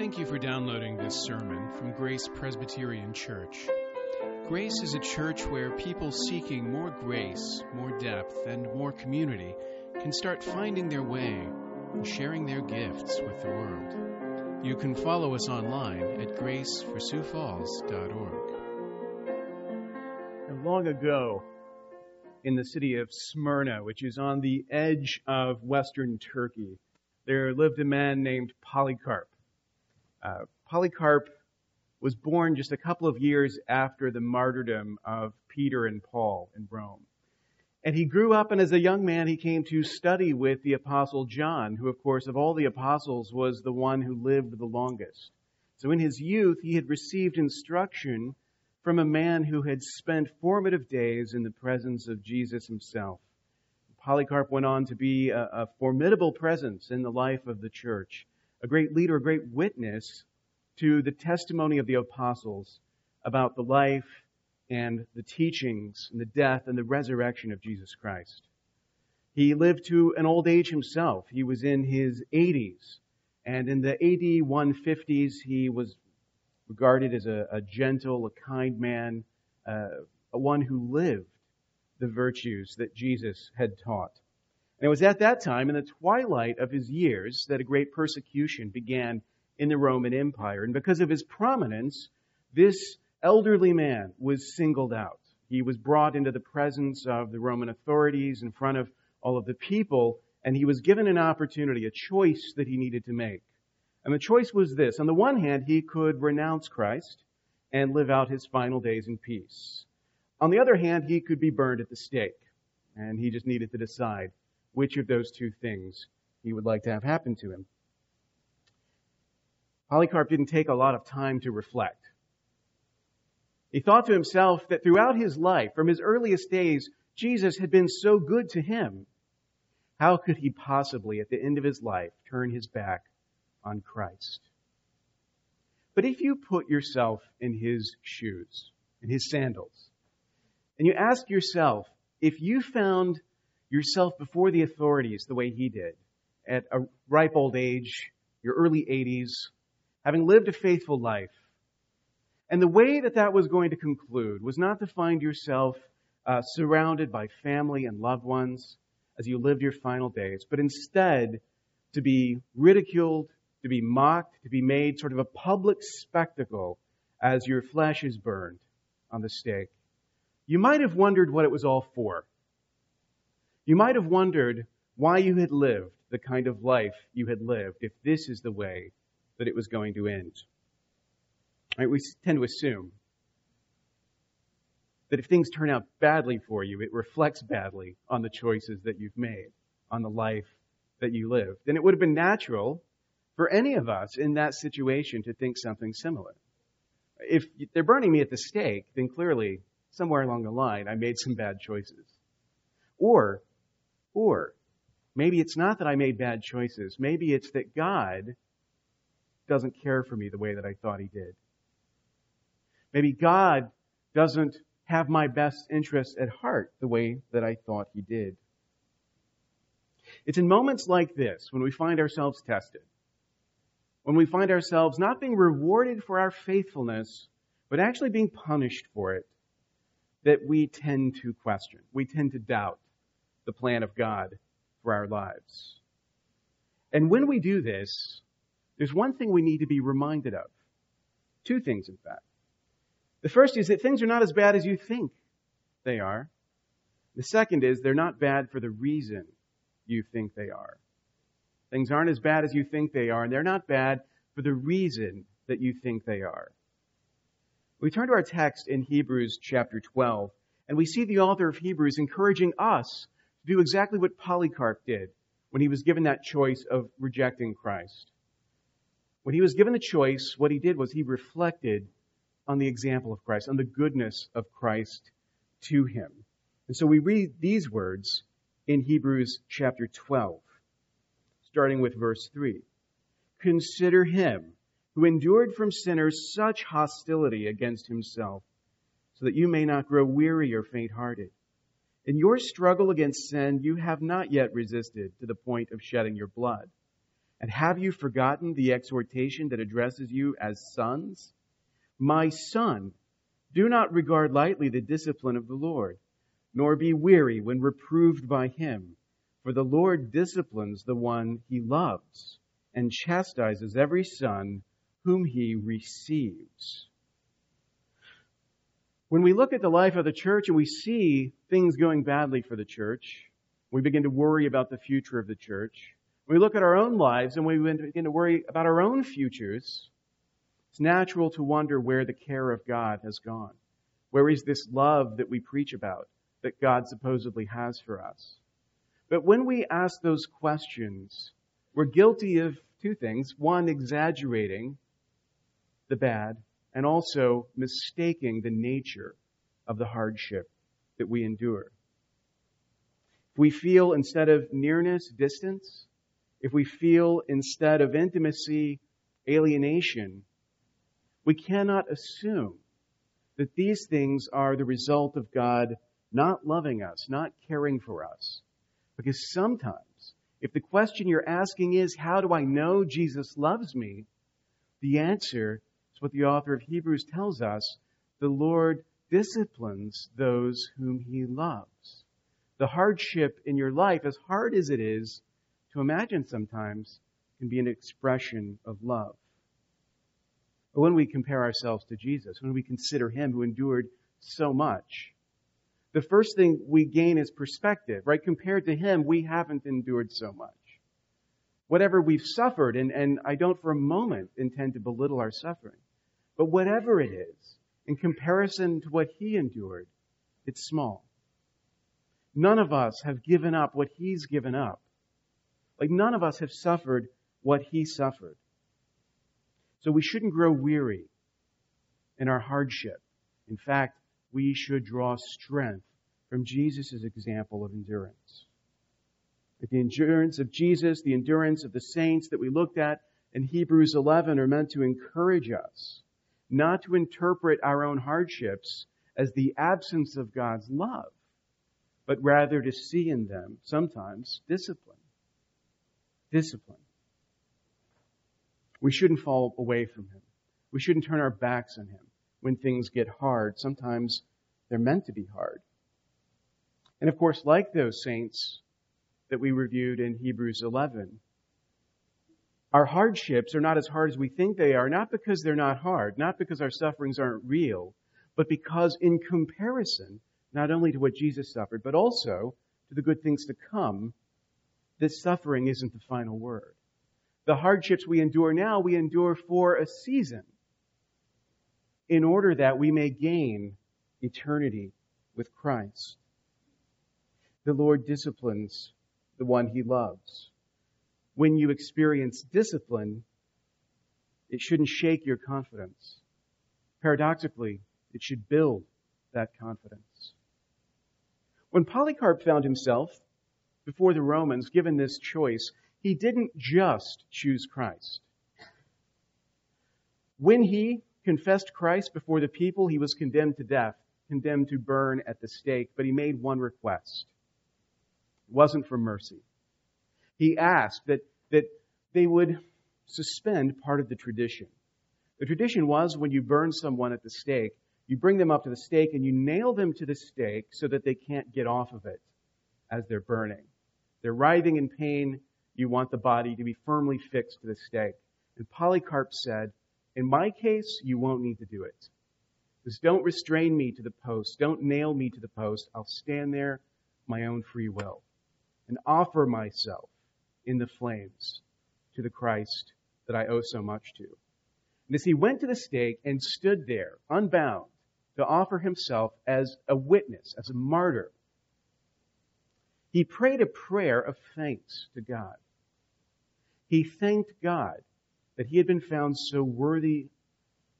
Thank you for downloading this sermon from Grace Presbyterian Church. Grace is a church where people seeking more grace, more depth, and more community can start finding their way and sharing their gifts with the world. You can follow us online at graceforsiouxfalls.org. Long ago, in the city of Smyrna, which is on the edge of western Turkey, there lived a man named Polycarp. Polycarp was born just a couple of years after the martyrdom of Peter and Paul in Rome. And he grew up, and as a young man, he came to study with the Apostle John, who, of course, of all the apostles, was the one who lived the longest. So in his youth, he had received instruction from a man who had spent formative days in the presence of Jesus himself. Polycarp went on to be a formidable presence in the life of the church, a great leader, a great witness to the testimony of the apostles about the life and the teachings and the death and the resurrection of Jesus Christ. He lived to an old age himself. He was in his 80s, and in the AD 150s, he was regarded as a gentle, a kind man, one who lived the virtues that Jesus had taught. And it was at that time, in the twilight of his years, that a great persecution began in the Roman Empire. And because of his prominence, this elderly man was singled out. He was brought into the presence of the Roman authorities in front of all of the people, and he was given an opportunity, a choice that he needed to make. And the choice was this. On the one hand, he could renounce Christ and live out his final days in peace. On the other hand, he could be burned at the stake, and he just needed to decide which of those two things he would like to have happen to him. Polycarp didn't take a lot of time to reflect. He thought to himself that throughout his life, from his earliest days, Jesus had been so good to him. How could he possibly, at the end of his life, turn his back on Christ? But if you put yourself in his shoes, in his sandals, and you ask yourself, if you found yourself before the authorities the way he did, at a ripe old age, your early 80s, having lived a faithful life, and the way that was going to conclude was not to find yourself surrounded by family and loved ones as you lived your final days, but instead to be ridiculed, to be mocked, to be made sort of a public spectacle as your flesh is burned on the stake. You might have wondered what it was all for. You might have wondered why you had lived the kind of life you had lived if this is the way that it was going to end. Right, we tend to assume that if things turn out badly for you, it reflects badly on the choices that you've made, on the life that you lived. And it would have been natural for any of us in that situation to think something similar. If they're burning me at the stake, then clearly, somewhere along the line, I made some bad choices. Or maybe it's not that I made bad choices. Maybe it's that God doesn't care for me the way that I thought he did. Maybe God doesn't have my best interests at heart the way that I thought he did. It's in moments like this when we find ourselves tested, when we find ourselves not being rewarded for our faithfulness, but actually being punished for it, that we tend to question. We tend to doubt the plan of God for our lives. And when we do this, there's one thing we need to be reminded of. Two things, in fact. The first is that things are not as bad as you think they are. The second is they're not bad for the reason you think they are. Things aren't as bad as you think they are, and they're not bad for the reason that you think they are. We turn to our text in Hebrews chapter 12, and we see the author of Hebrews encouraging us to do exactly what Polycarp did when he was given that choice of rejecting Christ. When he was given the choice, what he did was he reflected on the example of Christ, on the goodness of Christ to him. And so we read these words in Hebrews chapter 12, starting with verse 3. Consider him who endured from sinners such hostility against himself, so that you may not grow weary or faint-hearted. In your struggle against sin, you have not yet resisted to the point of shedding your blood. And have you forgotten the exhortation that addresses you as sons? My son, do not regard lightly the discipline of the Lord, nor be weary when reproved by him. For the Lord disciplines the one he loves and chastises every son whom he receives. When we look at the life of the church and we see things going badly for the church, we begin to worry about the future of the church. We look at our own lives and we begin to worry about our own futures. It's natural to wonder where the care of God has gone. Where is this love that we preach about that God supposedly has for us? But when we ask those questions, we're guilty of two things. One, exaggerating the bad, and also mistaking the nature of the hardship that we endure. If we feel instead of nearness, distance, if we feel instead of intimacy, alienation, we cannot assume that these things are the result of God not loving us, not caring for us. Because sometimes, if the question you're asking is, how do I know Jesus loves me? The answer is what the author of Hebrews tells us. The Lord disciplines those whom he loves. The hardship in your life, as hard as it is to imagine sometimes, can be an expression of love. But when we compare ourselves to Jesus, when we consider him who endured so much, the first thing we gain is perspective, right? Compared to him, we haven't endured so much. Whatever we've suffered, and I don't for a moment intend to belittle our suffering, but whatever it is, in comparison to what he endured, it's small. None of us have given up what he's given up. Like none of us have suffered what he suffered. So we shouldn't grow weary in our hardship. In fact, we should draw strength from Jesus' example of endurance. But the endurance of Jesus, the endurance of the saints that we looked at in Hebrews 11 are meant to encourage us not to interpret our own hardships as the absence of God's love, but rather to see in them sometimes discipline. Discipline. We shouldn't fall away from him. We shouldn't turn our backs on him. When things get hard, sometimes they're meant to be hard. And of course, like those saints that we reviewed in Hebrews 11, our hardships are not as hard as we think they are, not because they're not hard, not because our sufferings aren't real, but because in comparison, not only to what Jesus suffered, but also to the good things to come, this suffering isn't the final word. The hardships we endure now, we endure for a season, in order that we may gain eternity with Christ. The Lord disciplines the one he loves. When you experience discipline, it shouldn't shake your confidence. Paradoxically, it should build that confidence. When Polycarp found himself before the Romans given this choice, he didn't just choose Christ. When he confessed Christ before the people, he was condemned to death, condemned to burn at the stake, but he made one request. It wasn't for mercy. He asked that they would suspend part of the tradition. The tradition was when you burn someone at the stake, you bring them up to the stake and you nail them to the stake so that they can't get off of it as they're burning. They're writhing in pain. You want the body to be firmly fixed to the stake. And Polycarp said, in my case, you won't need to do it. Just don't restrain me to the post. Don't nail me to the post. I'll stand there, my own free will, and offer myself in the flames to the Christ that I owe so much to. And as he went to the stake and stood there, unbound, to offer himself as a witness, as a martyr, he prayed a prayer of thanks to God. He thanked God that he had been found so worthy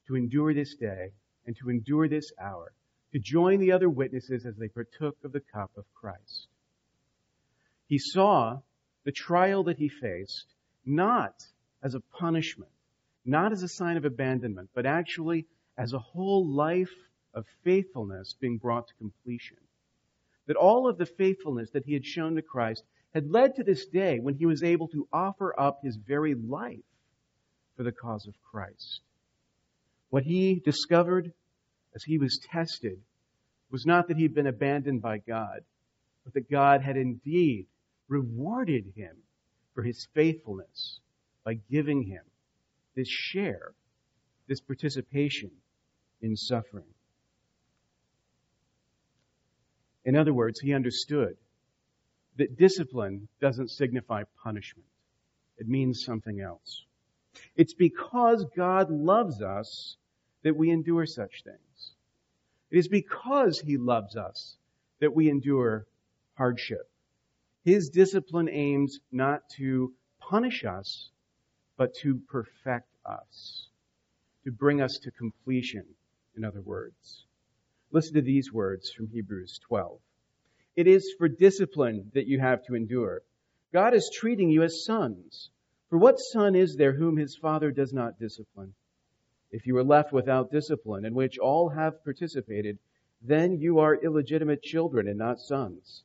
to endure this day and to endure this hour, to join the other witnesses as they partook of the cup of Christ. He saw the trial that he faced not as a punishment, not as a sign of abandonment, but actually as a whole life of faithfulness being brought to completion. That all of the faithfulness that he had shown to Christ had led to this day when he was able to offer up his very life for the cause of Christ. What he discovered as he was tested was not that he'd been abandoned by God, but that God had indeed rewarded him for his faithfulness by giving him this share, this participation in suffering. In other words, he understood that discipline doesn't signify punishment. It means something else. It's because God loves us that we endure such things. It is because he loves us that we endure hardship. His discipline aims not to punish us, but to perfect us, to bring us to completion, in other words. Listen to these words from Hebrews 12. It is for discipline that you have to endure. God is treating you as sons. For what son is there whom his father does not discipline? If you are left without discipline, in which all have participated, then you are illegitimate children and not sons.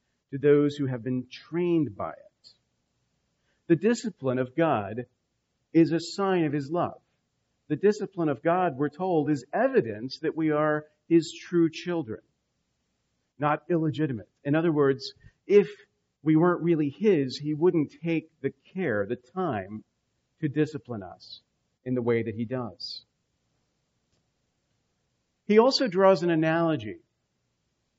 to those who have been trained by it. The discipline of God is a sign of his love. The discipline of God, we're told, is evidence that we are his true children, not illegitimate. In other words, if we weren't really his, he wouldn't take the care, the time to discipline us in the way that he does. He also draws an analogy,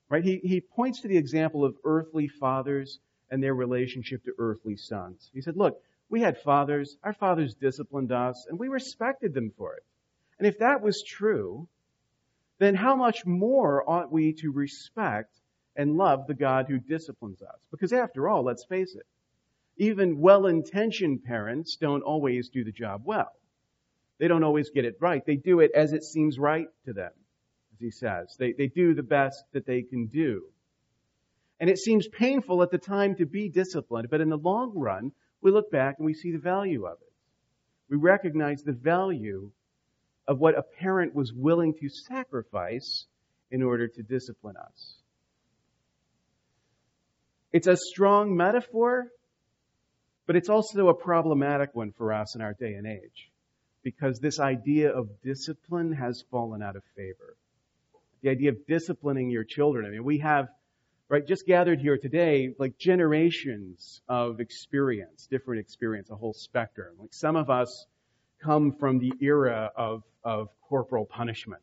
right? He points to the example of earthly fathers and their relationship to earthly sons. He said, look, we had fathers, our fathers disciplined us, and we respected them for it. And if that was true, then how much more ought we to respect and love the God who disciplines us? Because after all, let's face it, even well-intentioned parents don't always do the job well. They don't always get it right. They do it as it seems right to them, as he says. They do the best that they can do. And it seems painful at the time to be disciplined, but in the long run, we look back and we see the value of it. We recognize the value of what a parent was willing to sacrifice in order to discipline us. It's a strong metaphor, but it's also a problematic one for us in our day and age, because this idea of discipline has fallen out of favor. The idea of disciplining your children. I mean, we have, right, just gathered here today, like generations of experience, different experience, a whole spectrum. Like some of us come from the era of corporal punishment.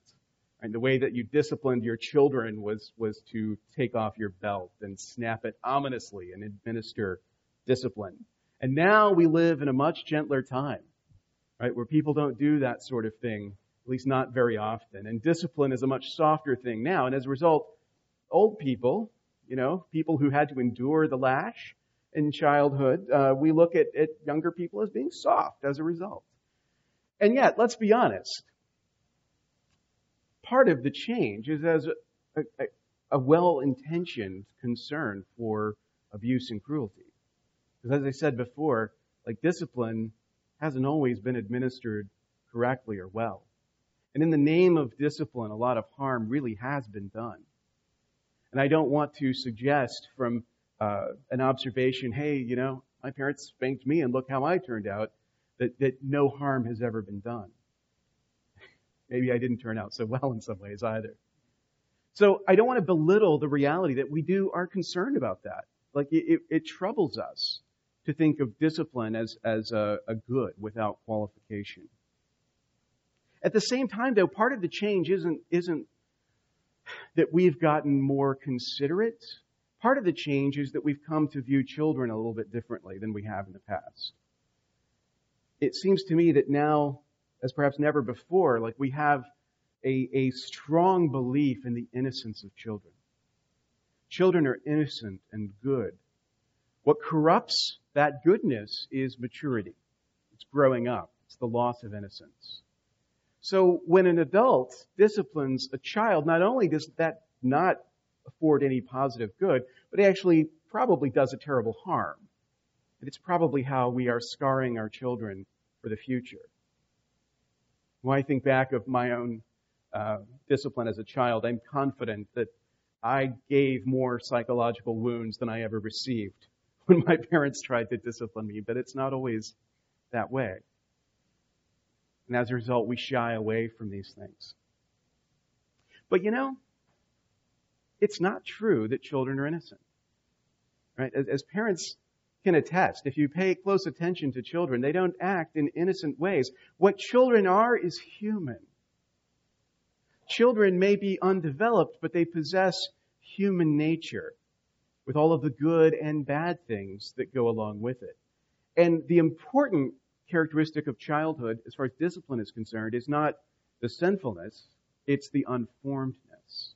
And the way that you disciplined your children was to take off your belt and snap it ominously and administer discipline. And now we live in a much gentler time, right, where people don't do that sort of thing, at least not very often. And discipline is a much softer thing now. And as a result, old people, you know, people who had to endure the lash in childhood, we look at younger people as being soft as a result. And yet, let's be honest. Part of the change is as a well-intentioned concern for abuse and cruelty. Because as I said before, like discipline hasn't always been administered correctly or well. And in the name of discipline, a lot of harm really has been done. And I don't want to suggest from an observation, hey, you know, my parents spanked me and look how I turned out, that no harm has ever been done. Maybe I didn't turn out so well in some ways either. So I don't want to belittle the reality that we are concerned about that. Like it troubles us to think of discipline as a good without qualification. At the same time, though, part of the change isn't that we've gotten more considerate. Part of the change is that we've come to view children a little bit differently than we have in the past. It seems to me that now, as perhaps never before, like we have a strong belief in the innocence of children. Children are innocent and good. What corrupts that goodness is maturity. It's growing up. It's the loss of innocence. So when an adult disciplines a child, not only does that not afford any positive good, but it actually probably does a terrible harm. And it's probably how we are scarring our children for the future. When I think back of my own discipline as a child, I'm confident that I gave more psychological wounds than I ever received when my parents tried to discipline me, but it's not always that way. And as a result, we shy away from these things. But you know, it's not true that children are innocent. Right? As parents can attest, if you pay close attention to children, they don't act in innocent ways. What children are is human. Children may be undeveloped, but they possess human nature with all of the good and bad things that go along with it. And the important characteristic of childhood, as far as discipline is concerned, is not the sinfulness, it's the unformedness.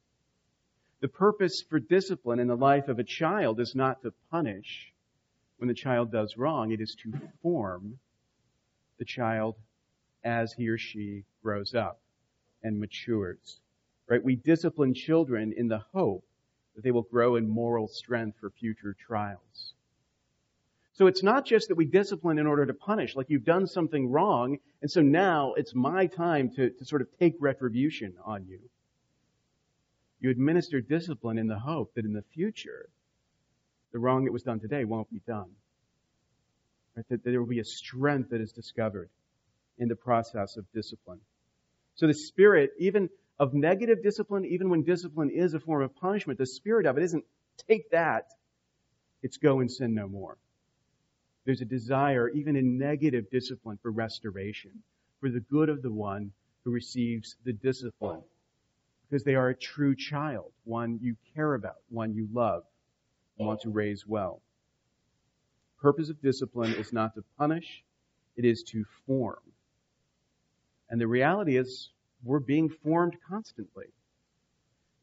The purpose for discipline in the life of a child is not to punish when the child does wrong, it is to form the child as he or she grows up and matures. Right? We discipline children in the hope that they will grow in moral strength for future trials. So it's not just that we discipline in order to punish, like you've done something wrong, and so now it's my time to sort of take retribution on you. You administer discipline in the hope that in the future, the wrong that was done today won't be done. Right? That there will be a strength that is discovered in the process of discipline. So the spirit, even of negative discipline, even when discipline is a form of punishment, the spirit of it isn't take that, it's go and sin no more. There's a desire, even in negative discipline, for restoration, for the good of the one who receives the discipline, because they are a true child, one you care about, one you love, and want to raise well. The purpose of discipline is not to punish, it is to form. And the reality is we're being formed constantly,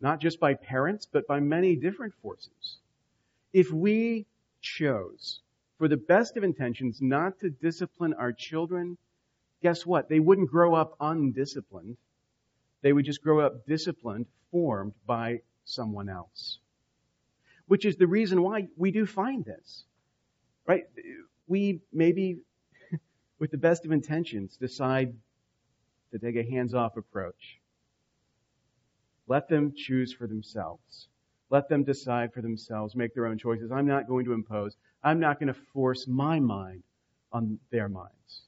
not just by parents, but by many different forces. If we chose, for the best of intentions, not to discipline our children, guess what? They wouldn't grow up undisciplined. They would just grow up disciplined, formed by someone else. Which is the reason why we do find this, right? We maybe, with the best of intentions, decide to take a hands-off approach. Let them choose for themselves. Let them decide for themselves, make their own choices. I'm not going to impose. I'm not going to force my mind on their minds.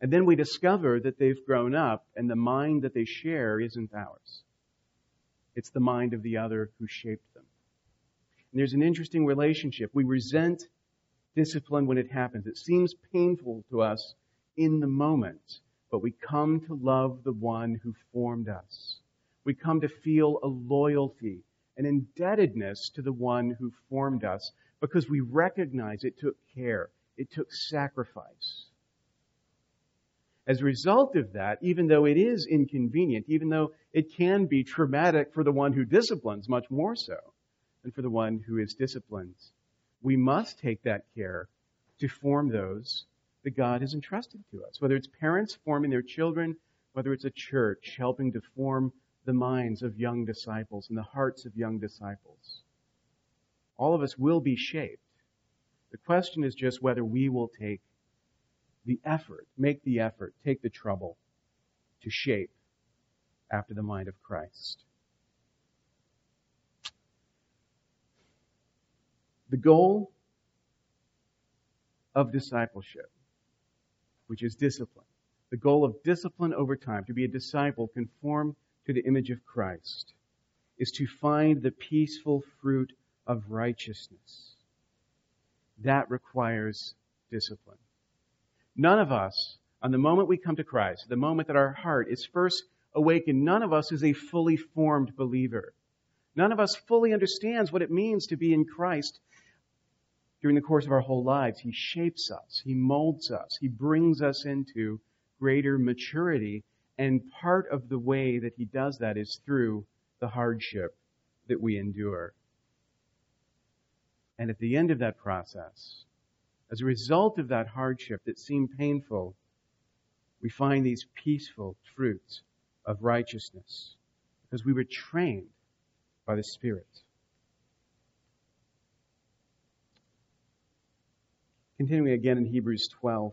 And then we discover that they've grown up and the mind that they share isn't ours. It's the mind of the other who shaped them. And there's an interesting relationship. We resent discipline when it happens. It seems painful to us in the moment, but we come to love the one who formed us. We come to feel a loyalty, an indebtedness to the one who formed us, because we recognize it took care, it took sacrifice. As a result of that, even though it is inconvenient, even though it can be traumatic for the one who disciplines, much more so than for the one who is disciplined, we must take that care to form those that God has entrusted to us. Whether it's parents forming their children, whether it's a church helping to form the minds of young disciples and the hearts of young disciples. All of us will be shaped. The question is just whether we will take the effort, make the effort, take the trouble to shape after the mind of Christ. The goal of discipleship, which is discipline, the goal of discipline over time, to be a disciple conformed to the image of Christ, is to find the peaceful fruit of righteousness. That requires discipline. None of us, on the moment we come to Christ, the moment that our heart is first awakened, none of us is a fully formed believer. None of us fully understands what it means to be in Christ during the course of our whole lives. He shapes us. He molds us. He brings us into greater maturity. And part of the way that he does that is through the hardship that we endure. And at the end of that process, as a result of that hardship that seemed painful, we find these peaceful fruits of righteousness because we were trained by the Spirit. Continuing again in Hebrews 12.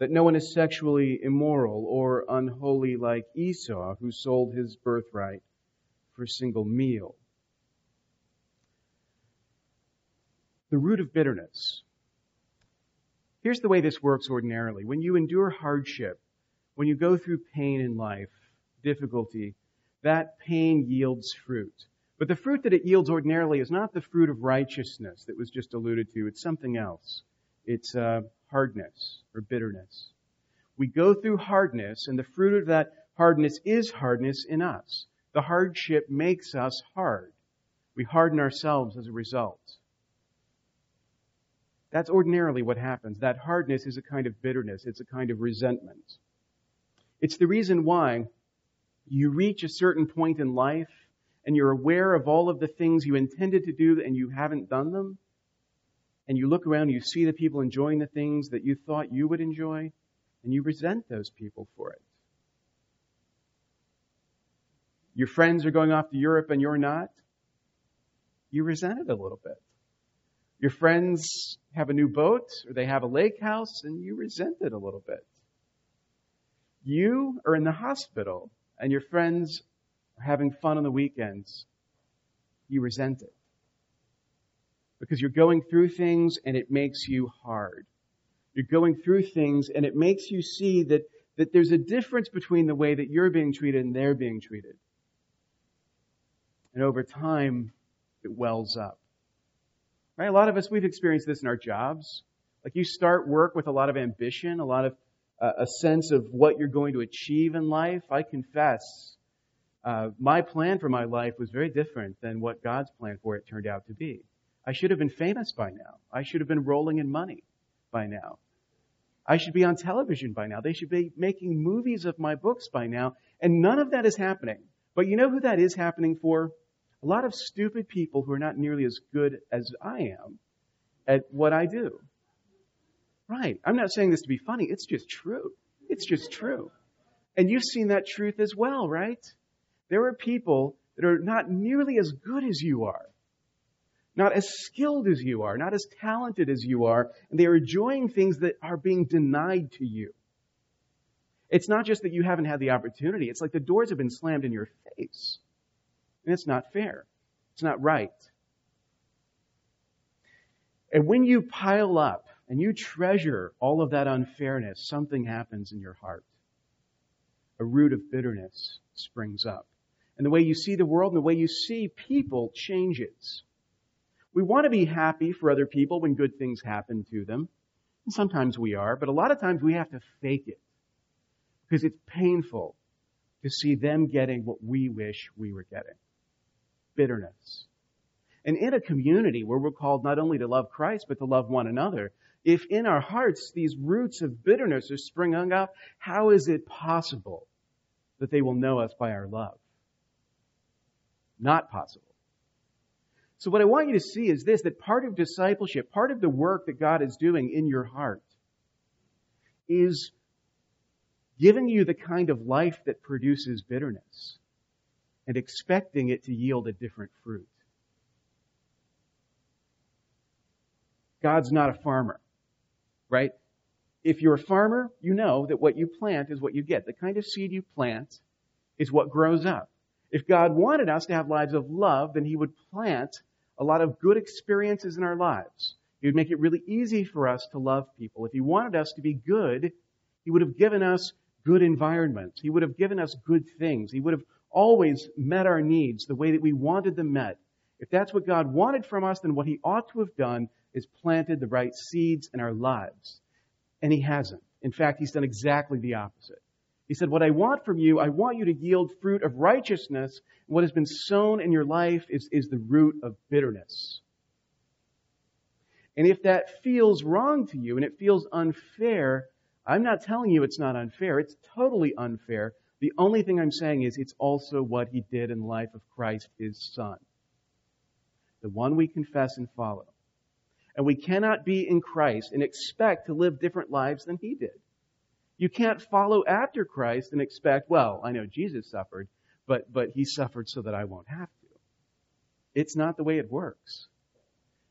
That no one is sexually immoral or unholy like Esau, who sold his birthright for a single meal. The root of bitterness. Here's the way this works ordinarily. When you endure hardship, when you go through pain in life, difficulty, that pain yields fruit. But the fruit that it yields ordinarily is not the fruit of righteousness that was just alluded to. It's something else. It's hardness or bitterness. We go through hardness, and the fruit of that hardness is hardness in us. The hardship makes us hard. We harden ourselves as a result. That's ordinarily what happens. That hardness is a kind of bitterness. It's a kind of resentment. It's the reason why you reach a certain point in life and you're aware of all of the things you intended to do and you haven't done them. And you look around, you see the people enjoying the things that you thought you would enjoy, and you resent those people for it. Your friends are going off to Europe and you're not. You resent it a little bit. Your friends have a new boat or they have a lake house and you resent it a little bit. You are in the hospital and your friends are having fun on the weekends. You resent it. Because you're going through things and it makes you hard. You're going through things and it makes you see that there's a difference between the way that you're being treated and they're being treated. And over time, it wells up. Right? A lot of us, we've experienced this in our jobs. Like you start work with a lot of ambition, a lot of a sense of what you're going to achieve in life. I confess, my plan for my life was very different than what God's plan for it turned out to be. I should have been famous by now. I should have been rolling in money by now. I should be on television by now. They should be making movies of my books by now. And none of that is happening. But you know who that is happening for? A lot of stupid people who are not nearly as good as I am at what I do. Right. I'm not saying this to be funny. It's just true. It's just true. And you've seen that truth as well, right? There are people that are not nearly as good as you are. Not as skilled as you are, not as talented as you are, and they are enjoying things that are being denied to you. It's not just that you haven't had the opportunity. It's like the doors have been slammed in your face. And it's not fair. It's not right. And when you pile up and you treasure all of that unfairness, something happens in your heart. A root of bitterness springs up. And the way you see the world and the way you see people changes. We want to be happy for other people when good things happen to them. And sometimes we are, but a lot of times we have to fake it because it's painful to see them getting what we wish we were getting. Bitterness. And in a community where we're called not only to love Christ, but to love one another, if in our hearts these roots of bitterness are springing up, how is it possible that they will know us by our love? Not possible. So what I want you to see is this, that part of discipleship, part of the work that God is doing in your heart is giving you the kind of life that produces bitterness and expecting it to yield a different fruit. God's not a farmer, right? If you're a farmer, you know that what you plant is what you get. The kind of seed you plant is what grows up. If God wanted us to have lives of love, then He would plant a lot of good experiences in our lives. He would make it really easy for us to love people. If He wanted us to be good, He would have given us good environments. He would have given us good things. He would have always met our needs the way that we wanted them met. If that's what God wanted from us, then what He ought to have done is planted the right seeds in our lives. And he hasn't. In fact, he's done exactly the opposite. He said, what I want from you, I want you to yield fruit of righteousness. What has been sown in your life is the root of bitterness. And if that feels wrong to you and it feels unfair, I'm not telling you it's not unfair. It's totally unfair. The only thing I'm saying is it's also what he did in the life of Christ, his son. The one we confess and follow. And we cannot be in Christ and expect to live different lives than he did. You can't follow after Christ and expect, well, I know Jesus suffered, but he suffered so that I won't have to. It's not the way it works.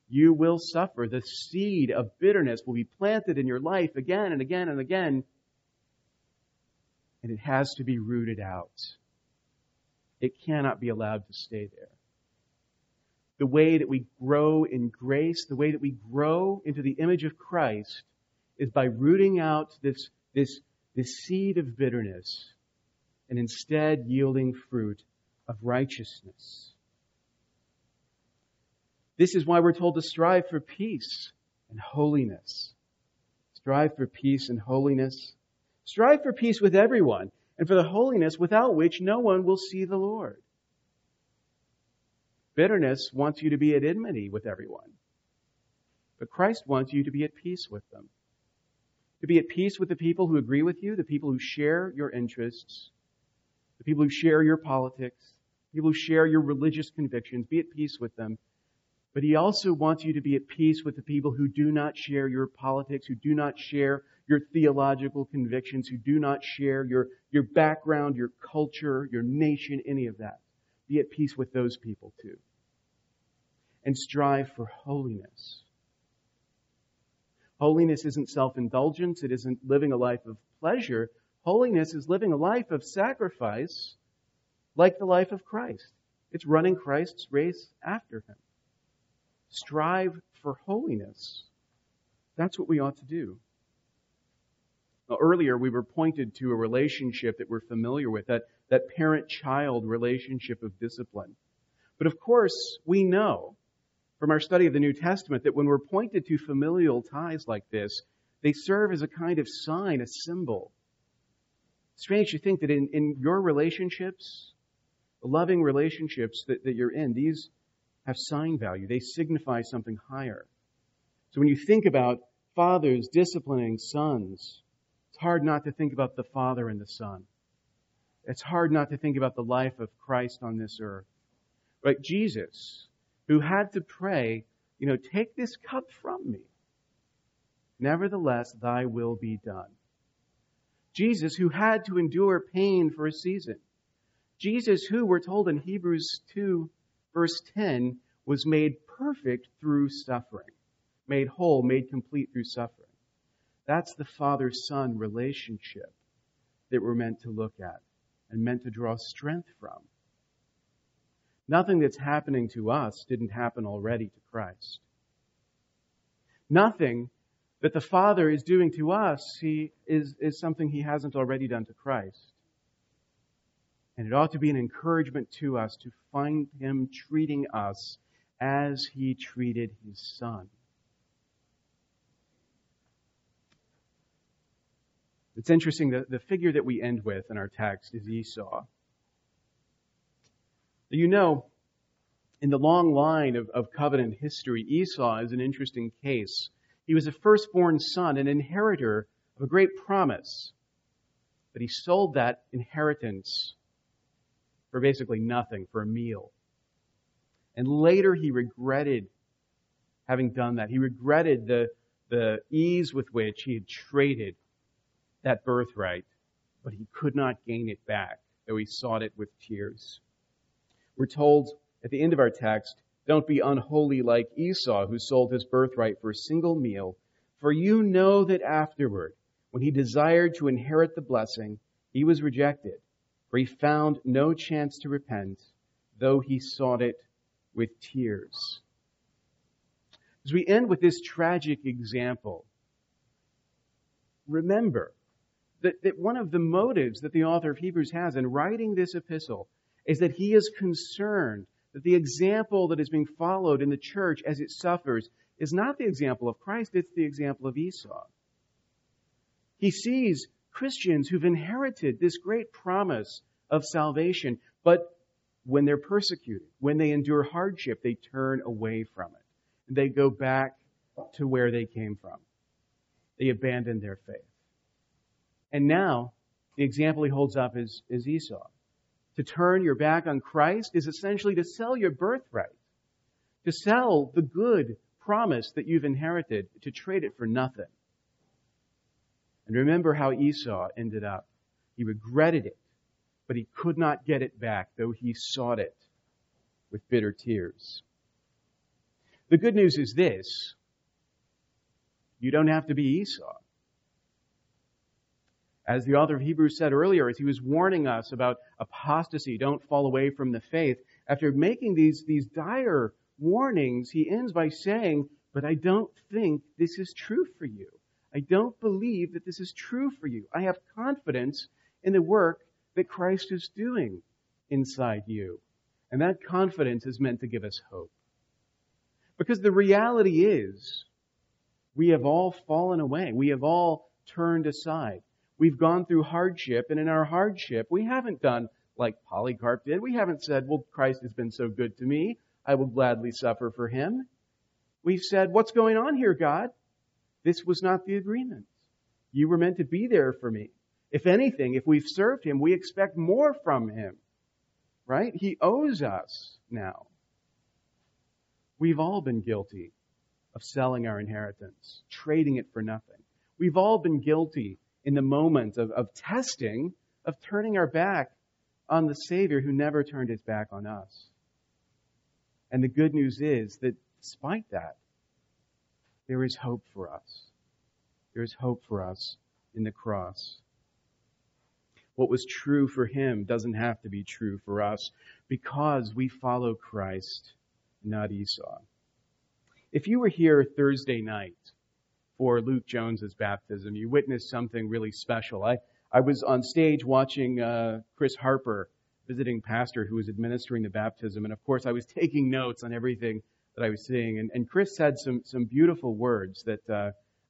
You will suffer. The seed of bitterness will be planted in your life again and again and again. And it has to be rooted out. It cannot be allowed to stay there. The way that we grow in grace, the way that we grow into the image of Christ is by rooting out this seed of bitterness and instead yielding fruit of righteousness. This is why we're told to strive for peace and holiness. Strive for peace and holiness. Strive for peace with everyone and for the holiness without which no one will see the Lord. Bitterness wants you to be at enmity with everyone. But Christ wants you to be at peace with them. To be at peace with the people who agree with you, the people who share your interests, the people who share your politics, the people who share your religious convictions. Be at peace with them. But he also wants you to be at peace with the people who do not share your politics, who do not share your theological convictions, who do not share your background, your culture, your nation, any of that. Be at peace with those people too. And strive for holiness. Holiness isn't self-indulgence. It isn't living a life of pleasure. Holiness is living a life of sacrifice like the life of Christ. It's running Christ's race after him. Strive for holiness. That's what we ought to do. Now, earlier, we were pointed to a relationship that we're familiar with, that parent-child relationship of discipline. But of course, we know from our study of the New Testament that when we're pointed to familial ties like this, they serve as a kind of sign, a symbol. It's strange to think that in your relationships, the loving relationships that you're in, these have sign value. They signify something higher. So when you think about fathers disciplining sons, it's hard not to think about the Father and the Son. It's hard not to think about the life of Christ on this earth. But Jesus, who had to pray, take this cup from me. Nevertheless, thy will be done. Jesus, who had to endure pain for a season. Jesus, who we're told in Hebrews 2, verse 10, was made perfect through suffering. Made whole, made complete through suffering. That's the Father-Son relationship that we're meant to look at and meant to draw strength from. Nothing that's happening to us didn't happen already to Christ. Nothing that the Father is doing to us is something he hasn't already done to Christ. And it ought to be an encouragement to us to find him treating us as he treated his son. It's interesting that the figure that we end with in our text is Esau. In the long line of covenant history, Esau is an interesting case. He was a firstborn son, an inheritor of a great promise. But he sold that inheritance for basically nothing, for a meal. And later he regretted having done that. He regretted the ease with which he had traded that birthright, but he could not gain it back, though he sought it with tears. We're told at the end of our text, don't be unholy like Esau, who sold his birthright for a single meal. For you know that afterward, when he desired to inherit the blessing, he was rejected. For he found no chance to repent, though he sought it with tears. As we end with this tragic example, remember that one of the motives that the author of Hebrews has in writing this epistle is that he is concerned that the example that is being followed in the church as it suffers is not the example of Christ, it's the example of Esau. He sees Christians who've inherited this great promise of salvation, but when they're persecuted, when they endure hardship, they turn away from it. And they go back to where they came from. They abandon their faith. And now, the example he holds up is Esau. To turn your back on Christ is essentially to sell your birthright, to sell the good promise that you've inherited, to trade it for nothing. And remember how Esau ended up. He regretted it, but he could not get it back, though he sought it with bitter tears. The good news is this: you don't have to be Esau. As the author of Hebrews said earlier, as he was warning us about apostasy, don't fall away from the faith, after making these dire warnings, he ends by saying, but I don't think this is true for you. I don't believe that this is true for you. I have confidence in the work that Christ is doing inside you. And that confidence is meant to give us hope. Because the reality is, we have all fallen away. We have all turned aside. We've gone through hardship, and in our hardship, we haven't done like Polycarp did. We haven't said, well, Christ has been so good to me, I will gladly suffer for him. We've said, what's going on here, God? This was not the agreement. You were meant to be there for me. If anything, if we've served him, we expect more from him, right? He owes us now. We've all been guilty of selling our inheritance, trading it for nothing. We've all been guilty in the moment of testing, of turning our back on the Savior who never turned his back on us. And the good news is that despite that, there is hope for us. There is hope for us in the cross. What was true for him doesn't have to be true for us because we follow Christ, not Esau. If you were here Thursday night for Luke Jones's baptism, you witnessed something really special. I was on stage watching Chris Harper, visiting pastor who was administering the baptism. And of course, I was taking notes on everything that I was seeing. And Chris said some beautiful words that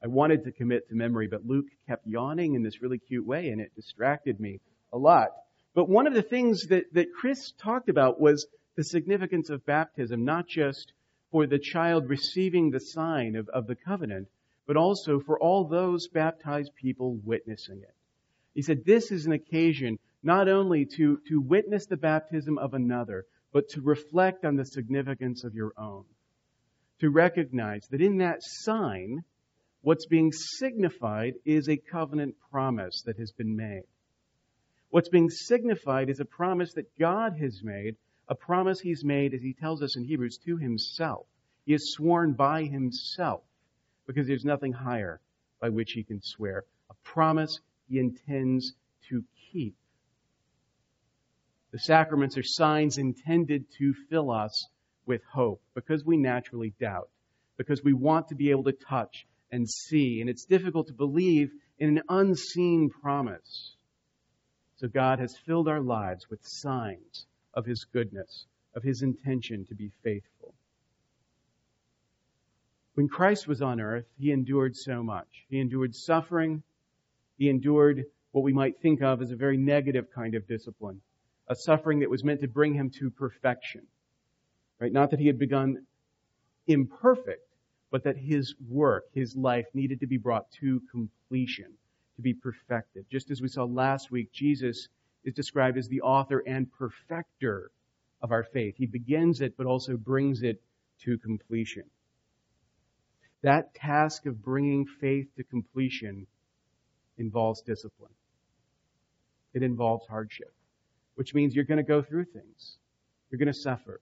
I wanted to commit to memory, but Luke kept yawning in this really cute way, and it distracted me a lot. But one of the things that Chris talked about was the significance of baptism, not just for the child receiving the sign of the covenant, but also for all those baptized people witnessing it. He said, this is an occasion not only to witness the baptism of another, but to reflect on the significance of your own. To recognize that in that sign, what's being signified is a covenant promise that has been made. What's being signified is a promise that God has made, a promise he's made, as he tells us in Hebrews, to himself. He has sworn by himself, because there's nothing higher by which he can swear. A promise he intends to keep. The sacraments are signs intended to fill us with hope, because we naturally doubt, because we want to be able to touch and see, and it's difficult to believe in an unseen promise. So God has filled our lives with signs of his goodness, of his intention to be faithful. When Christ was on earth, he endured so much. He endured suffering. He endured what we might think of as a very negative kind of discipline, a suffering that was meant to bring him to perfection. Right? Not that he had begun imperfect, but that his work, his life needed to be brought to completion, to be perfected. Just as we saw last week, Jesus is described as the author and perfecter of our faith. He begins it, but also brings it to completion. That task of bringing faith to completion involves discipline. It involves hardship, which means you're going to go through things. You're going to suffer.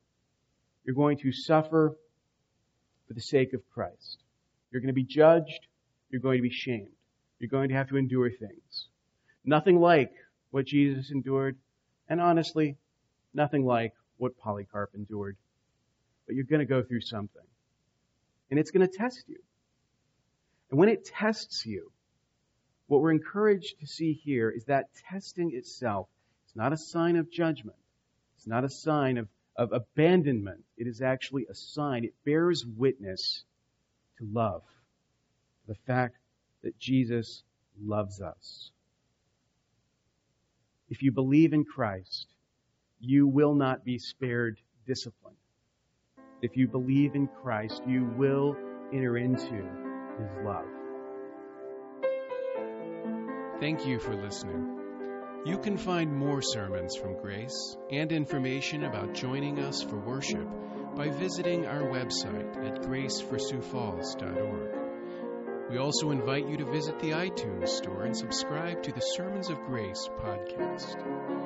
You're going to suffer for the sake of Christ. You're going to be judged. You're going to be shamed. You're going to have to endure things. Nothing like what Jesus endured, and honestly, nothing like what Polycarp endured. But you're going to go through something. And it's going to test you. And when it tests you, what we're encouraged to see here is that testing itself is not a sign of judgment. It's not a sign of abandonment. It is actually a sign. It bears witness to love, the fact that Jesus loves us. If you believe in Christ, you will not be spared discipline. If you believe in Christ, you will enter into His love. Thank you for listening. You can find more sermons from Grace and information about joining us for worship by visiting our website at graceforsiouxfalls.org. We also invite you to visit the iTunes store and subscribe to the Sermons of Grace podcast.